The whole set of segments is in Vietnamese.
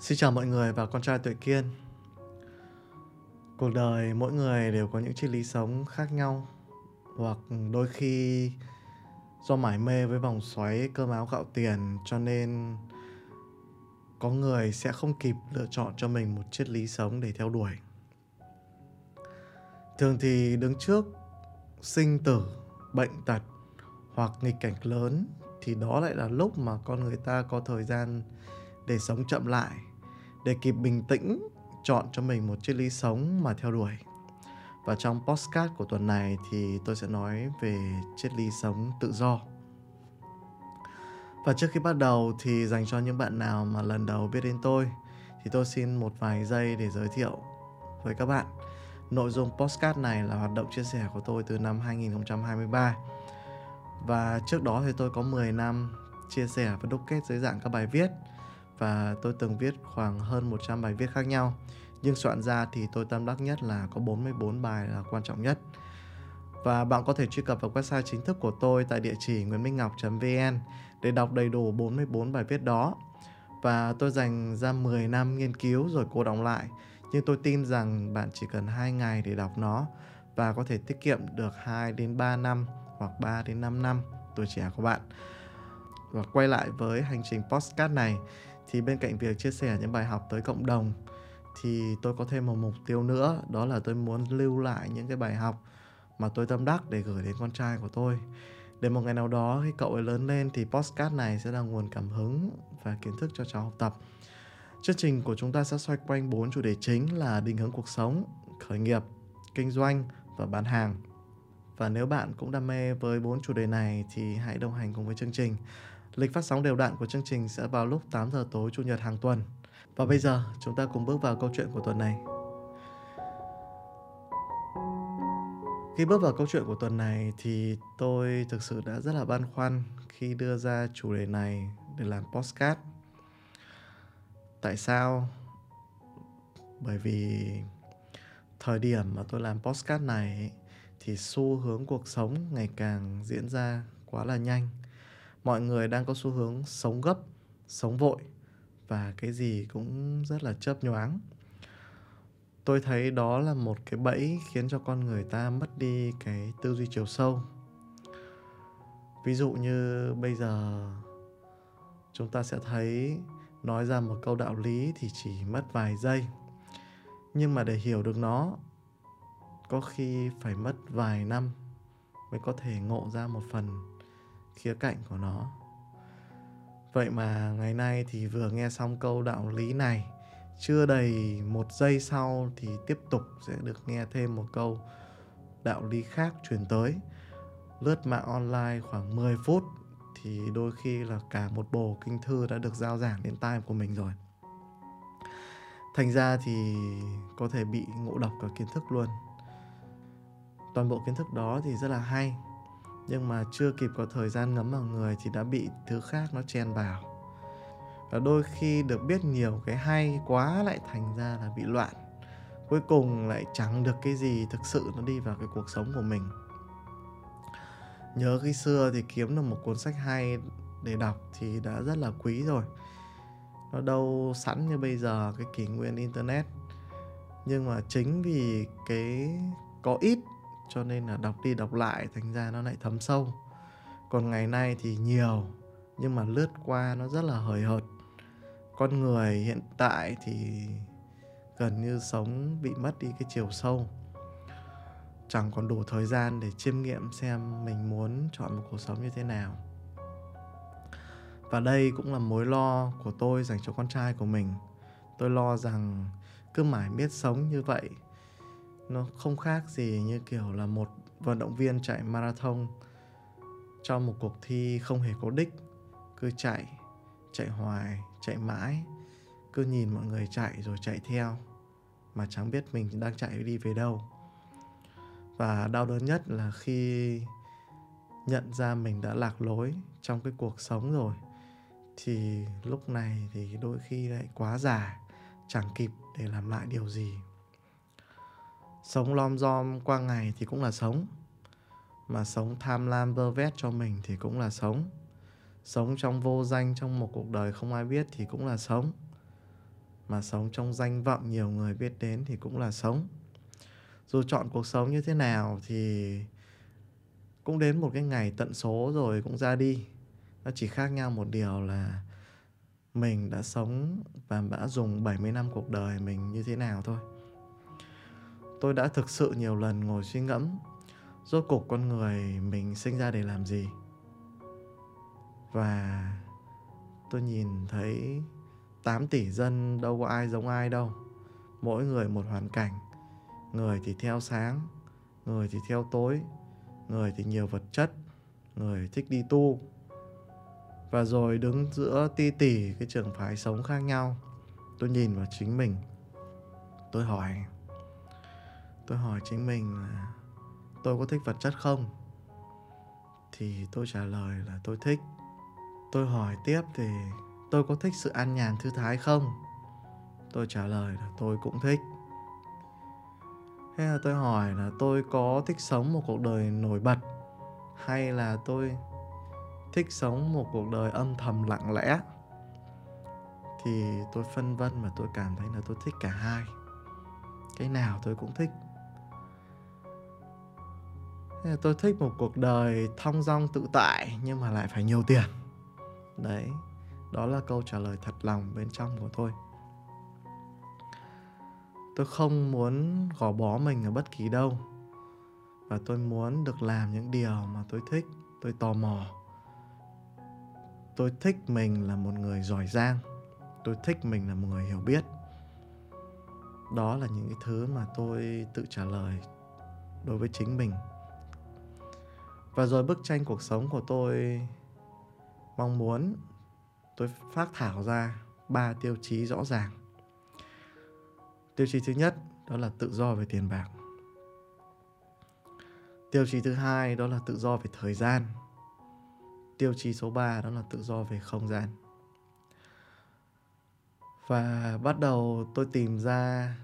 Xin chào mọi người và con trai Tuệ Kiên. Cuộc đời mỗi người đều có những triết lý sống khác nhau, hoặc đôi khi do mải mê với vòng xoáy cơm áo gạo tiền cho nên có người sẽ không kịp lựa chọn cho mình một triết lý sống để theo đuổi. Thường thì đứng trước sinh tử, bệnh tật hoặc nghịch cảnh lớn thì đó lại là lúc mà con người ta có thời gian để sống chậm lại, để kịp bình tĩnh chọn cho mình một triết lý sống mà theo đuổi. Và trong podcast của tuần này thì tôi sẽ nói về triết lý sống tự do. Và trước khi bắt đầu thì dành cho những bạn nào mà lần đầu biết đến tôi thì tôi xin một vài giây để giới thiệu với các bạn. Nội dung podcast này là hoạt động chia sẻ của tôi từ năm 2023. Và trước đó thì tôi có 10 năm chia sẻ và đúc kết dưới dạng các bài viết. Và tôi từng viết khoảng hơn 100 bài viết khác nhau. Nhưng soạn ra thì tôi tâm đắc nhất là có 44 bài là quan trọng nhất. Và bạn có thể truy cập vào website chính thức của tôi tại địa chỉ nguyenminhngoc.vn để đọc đầy đủ 44 bài viết đó. Và tôi dành ra 10 năm nghiên cứu rồi cô đọng lại. Nhưng tôi tin rằng bạn chỉ cần 2 ngày để đọc nó và có thể tiết kiệm được 2-3 năm hoặc 3-5 năm tuổi trẻ của bạn. Và quay lại với hành trình podcast này thì bên cạnh việc chia sẻ những bài học tới cộng đồng thì tôi có thêm một mục tiêu nữa, đó là tôi muốn lưu lại những cái bài học mà tôi tâm đắc để gửi đến con trai của tôi. Để một ngày nào đó khi cậu ấy lớn lên thì podcast này sẽ là nguồn cảm hứng và kiến thức cho cháu học tập. Chương trình của chúng ta sẽ xoay quanh 4 chủ đề chính là định hướng cuộc sống, khởi nghiệp, kinh doanh và bán hàng. Và nếu bạn cũng đam mê với 4 chủ đề này thì hãy đồng hành cùng với chương trình. Lịch phát sóng đều đặn của chương trình sẽ vào lúc 8 giờ tối Chủ nhật hàng tuần. Và bây giờ chúng ta cùng bước vào câu chuyện của tuần này. Khi bước vào câu chuyện của tuần này thì tôi thực sự đã rất là băn khoăn khi đưa ra chủ đề này để làm podcast. Tại sao? Bởi vì thời điểm mà tôi làm podcast này thì xu hướng cuộc sống ngày càng diễn ra quá là nhanh. Mọi người đang có xu hướng sống gấp, sống vội và cái gì cũng rất là chớp nhoáng. Tôi thấy đó là một cái bẫy khiến cho con người ta mất đi cái tư duy chiều sâu. Ví dụ như bây giờ chúng ta sẽ thấy nói ra một câu đạo lý thì chỉ mất vài giây. Nhưng mà để hiểu được nó, có khi phải mất vài năm mới có thể ngộ ra một phần khía cạnh của nó. Vậy mà ngày nay thì vừa nghe xong câu đạo lý này, chưa đầy một giây sau thì tiếp tục sẽ được nghe thêm một câu đạo lý khác truyền tới. Lướt mạng online khoảng 10 phút thì đôi khi là cả một bộ kinh thư đã được giao giảng đến tai của mình rồi. Thành ra thì có thể bị ngộ độc cả kiến thức luôn. Toàn bộ kiến thức đó thì rất là hay, nhưng mà chưa kịp có thời gian ngấm vào người thì đã bị thứ khác nó chen vào. Và đôi khi được biết nhiều cái hay quá lại thành ra là bị loạn. Cuối cùng lại chẳng được cái gì thực sự nó đi vào cái cuộc sống của mình. Nhớ khi xưa thì kiếm được một cuốn sách hay để đọc thì đã rất là quý rồi. Nó đâu sẵn như bây giờ cái kỷ nguyên internet. Nhưng mà chính vì cái có ít cho nên là đọc đi đọc lại thành ra nó lại thấm sâu. Còn ngày nay thì nhiều nhưng mà lướt qua nó rất là hời hợt. Con người hiện tại thì gần như sống bị mất đi cái chiều sâu. Chẳng còn đủ thời gian để chiêm nghiệm xem mình muốn chọn một cuộc sống như thế nào. Và đây cũng là mối lo của tôi dành cho con trai của mình. Tôi lo rằng cứ mãi miết sống như vậy, nó không khác gì như kiểu là một vận động viên chạy marathon trong một cuộc thi không hề có đích. Cứ chạy hoài, chạy mãi. Cứ nhìn mọi người chạy rồi chạy theo mà chẳng biết mình đang chạy đi về đâu. Và đau đớn nhất là khi nhận ra mình đã lạc lối trong cái cuộc sống rồi. Thì lúc này thì đôi khi lại quá già, chẳng kịp để làm lại điều gì. Sống lom rom qua ngày thì cũng là sống. Mà sống tham lam vơ vét cho mình thì cũng là sống. Sống trong vô danh trong một cuộc đời không ai biết thì cũng là sống. mà sống trong danh vọng nhiều người biết đến thì cũng là sống. Dù chọn cuộc sống như thế nào thì cũng đến một cái ngày tận số rồi cũng ra đi. Nó chỉ khác nhau một điều là mình đã sống và đã dùng 70 năm cuộc đời mình như thế nào thôi. Tôi đã thực sự nhiều lần ngồi suy ngẫm rốt cuộc con người mình sinh ra để làm gì. Và tôi nhìn thấy 8 tỷ dân đâu có ai giống ai đâu. Mỗi người một hoàn cảnh. Người thì theo sáng, người thì theo tối, người thì nhiều vật chất, người thích đi tu. Và rồi đứng giữa ti tỉ cái trường phái sống khác nhau, tôi nhìn vào chính mình. Tôi hỏi chính mình là tôi có thích vật chất không? Thì tôi trả lời là tôi thích. Tôi hỏi tiếp thì tôi có thích sự an nhàn thư thái không? Tôi trả lời là tôi cũng thích. Thế là tôi hỏi là tôi có thích sống một cuộc đời nổi bật hay là tôi thích sống một cuộc đời âm thầm lặng lẽ? Thì tôi phân vân và tôi cảm thấy là tôi thích cả hai. Cái nào tôi cũng thích. Thế là tôi thích một cuộc đời thong dong tự tại nhưng mà lại phải nhiều tiền. Đấy, đó là câu trả lời thật lòng bên trong của tôi. Tôi không muốn gò bó mình ở bất kỳ đâu. Và tôi muốn được làm những điều mà tôi thích. Tôi tò mò. Tôi thích mình là một người giỏi giang. Tôi thích mình là một người hiểu biết. Đó là những cái thứ mà tôi tự trả lời đối với chính mình. Và rồi bức tranh cuộc sống của tôi mong muốn, tôi phác thảo ra 3 tiêu chí rõ ràng. Tiêu chí thứ nhất đó là tự do về tiền bạc. Tiêu chí thứ hai đó là tự do về thời gian. Tiêu chí số 3 đó là tự do về không gian. Và bắt đầu tôi tìm ra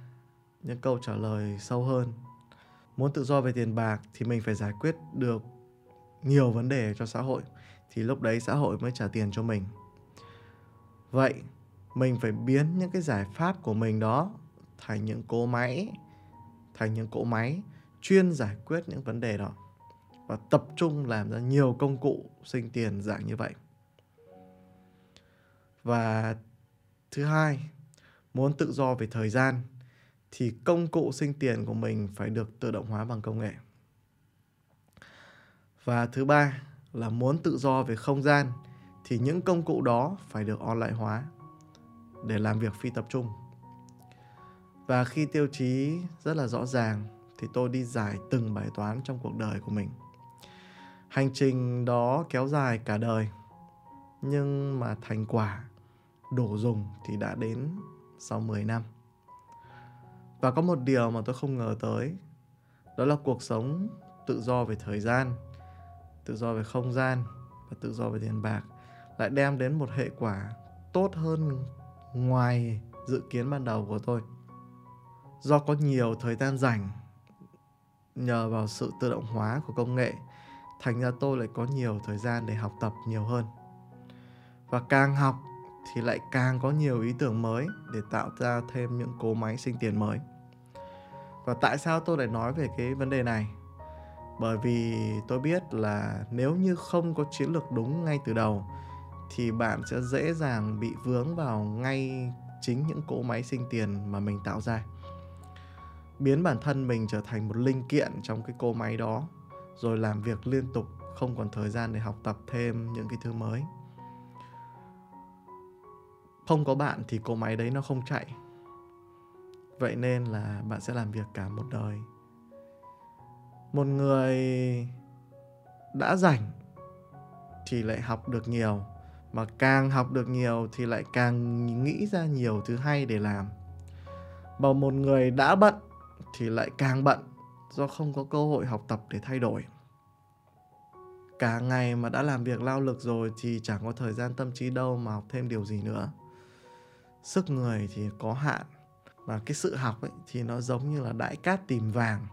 những câu trả lời sâu hơn. Muốn tự do về tiền bạc thì mình phải giải quyết được nhiều vấn đề cho xã hội. Thì lúc đấy xã hội mới trả tiền cho mình. Vậy mình phải biến những cái giải pháp của mình đó thành những cỗ máy chuyên giải quyết những vấn đề đó. Và tập trung làm ra nhiều công cụ sinh tiền dạng như vậy. Và thứ hai, muốn tự do về thời gian thì công cụ sinh tiền của mình phải được tự động hóa bằng công nghệ. Và thứ ba là muốn tự do về không gian thì những công cụ đó phải được online hóa để làm việc phi tập trung. Và khi tiêu chí rất là rõ ràng thì tôi đi giải từng bài toán trong cuộc đời của mình. Hành trình đó kéo dài cả đời, nhưng mà thành quả đủ dùng thì đã đến sau 10 năm. Và có một điều mà tôi không ngờ tới, đó là cuộc sống tự do về thời gian, tự do về không gian và tự do về tiền bạc lại đem đến một hệ quả tốt hơn ngoài dự kiến ban đầu của tôi. Do có nhiều thời gian rảnh nhờ vào sự tự động hóa của công nghệ, thành ra tôi lại có nhiều thời gian để học tập nhiều hơn. Và càng học thì lại càng có nhiều ý tưởng mới để tạo ra thêm những cỗ máy sinh tiền mới. Và tại sao tôi lại nói về cái vấn đề này? Bởi vì tôi biết là nếu như không có chiến lược đúng ngay từ đầu thì bạn sẽ dễ dàng bị vướng vào ngay chính những cỗ máy sinh tiền mà mình tạo ra. Biến bản thân mình trở thành một linh kiện trong cái cỗ máy đó, rồi làm việc liên tục, không còn thời gian để học tập thêm những cái thứ mới. Không có bạn thì cỗ máy đấy nó không chạy. Vậy nên là bạn sẽ làm việc cả một đời. Một người đã rảnh thì lại học được nhiều, mà càng học được nhiều thì lại càng nghĩ ra nhiều thứ hay để làm. Mà một người đã bận thì lại càng bận, do không có cơ hội học tập để thay đổi. Cả ngày mà đã làm việc lao lực rồi thì chẳng có thời gian tâm trí đâu mà học thêm điều gì nữa. Sức người thì có hạn, mà cái sự học ấy thì nó giống như là đãi cát tìm vàng.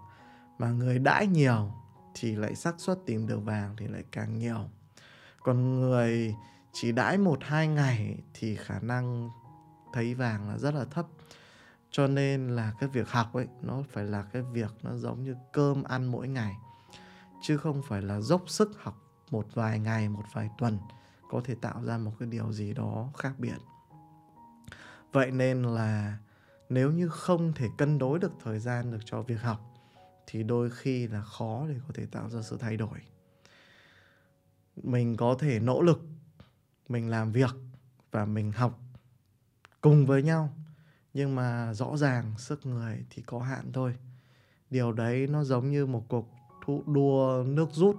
Mà người đãi nhiều thì lại xác suất tìm được vàng thì lại càng nhiều. Còn người chỉ đãi 1-2 ngày thì khả năng thấy vàng là rất là thấp. Cho nên là cái việc học ấy, nó phải là cái việc nó giống như cơm ăn mỗi ngày, chứ không phải là dốc sức học một vài ngày, một vài tuần có thể tạo ra một cái điều gì đó khác biệt. Vậy nên là nếu như không thể cân đối được thời gian được cho việc học thì đôi khi là khó để có thể tạo ra sự thay đổi. Mình có thể nỗ lực, mình làm việc và mình học cùng với nhau, nhưng mà rõ ràng sức người thì có hạn thôi. Điều đấy nó giống như một cuộc đua nước rút,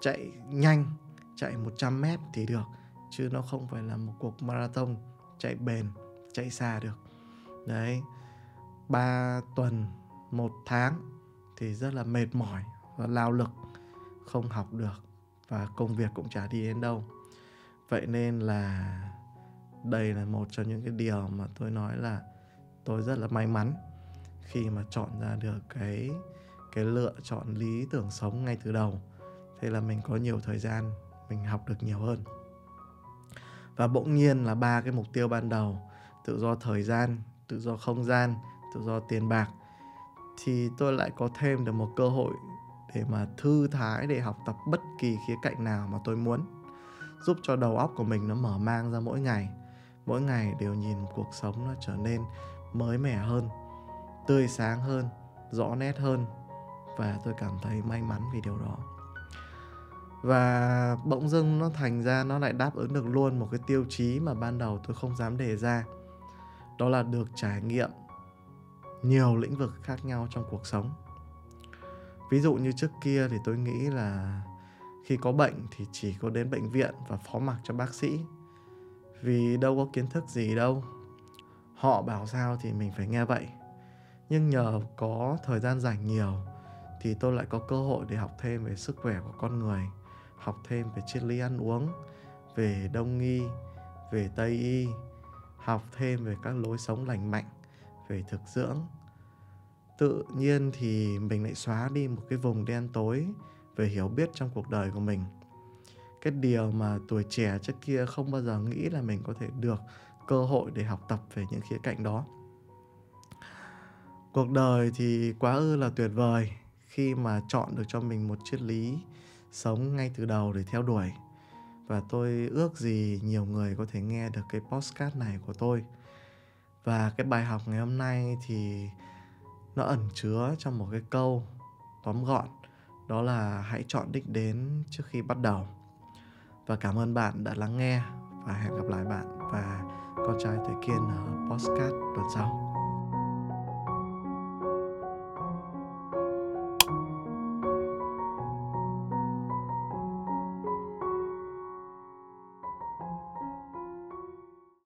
chạy nhanh, chạy 100 mét thì được, chứ nó không phải là một cuộc marathon chạy bền, chạy xa được. Đấy, 3 tuần, 1 tháng thì rất là mệt mỏi và lao lực, không học được và công việc cũng chả đi đến đâu. Vậy nên là đây là một trong những cái điều mà tôi nói là tôi rất là may mắn khi mà chọn ra được cái lựa chọn lý tưởng sống ngay từ đầu. Thế là mình có nhiều thời gian, mình học được nhiều hơn. Và bỗng nhiên là 3 cái mục tiêu ban đầu, tự do thời gian, tự do không gian, tự do tiền bạc, thì tôi lại có thêm được một cơ hội để mà thư thái, để học tập bất kỳ khía cạnh nào mà tôi muốn, giúp cho đầu óc của mình nó mở mang ra mỗi ngày. Mỗi ngày đều nhìn cuộc sống nó trở nên mới mẻ hơn, tươi sáng hơn, rõ nét hơn. Và tôi cảm thấy may mắn vì điều đó. Và bỗng dưng nó thành ra nó lại đáp ứng được luôn một cái tiêu chí mà ban đầu tôi không dám đề ra. Đó là được trải nghiệm nhiều lĩnh vực khác nhau trong cuộc sống. Ví dụ như trước kia thì tôi nghĩ là khi có bệnh thì chỉ có đến bệnh viện và phó mặc cho bác sĩ, vì đâu có kiến thức gì đâu, họ bảo sao thì mình phải nghe vậy. Nhưng nhờ có thời gian rảnh nhiều thì tôi lại có cơ hội để học thêm về sức khỏe của con người, học thêm về triết lý ăn uống, về Đông y, về Tây y, học thêm về các lối sống lành mạnh, về thực dưỡng. Tự nhiên thì mình lại xóa đi một cái vùng đen tối về hiểu biết trong cuộc đời của mình. Cái điều mà tuổi trẻ trước kia không bao giờ nghĩ là mình có thể được cơ hội để học tập về những khía cạnh đó. Cuộc đời thì quá ư là tuyệt vời khi mà chọn được cho mình một triết lý sống ngay từ đầu để theo đuổi. Và tôi ước gì nhiều người có thể nghe được cái podcast này của tôi. Và cái bài học ngày hôm nay thì nó ẩn chứa trong một cái câu tóm gọn, đó là hãy chọn đích đến trước khi bắt đầu. Và cảm ơn bạn đã lắng nghe, và hẹn gặp lại bạn và con trai Tuệ Kiên ở podcast tuần sau.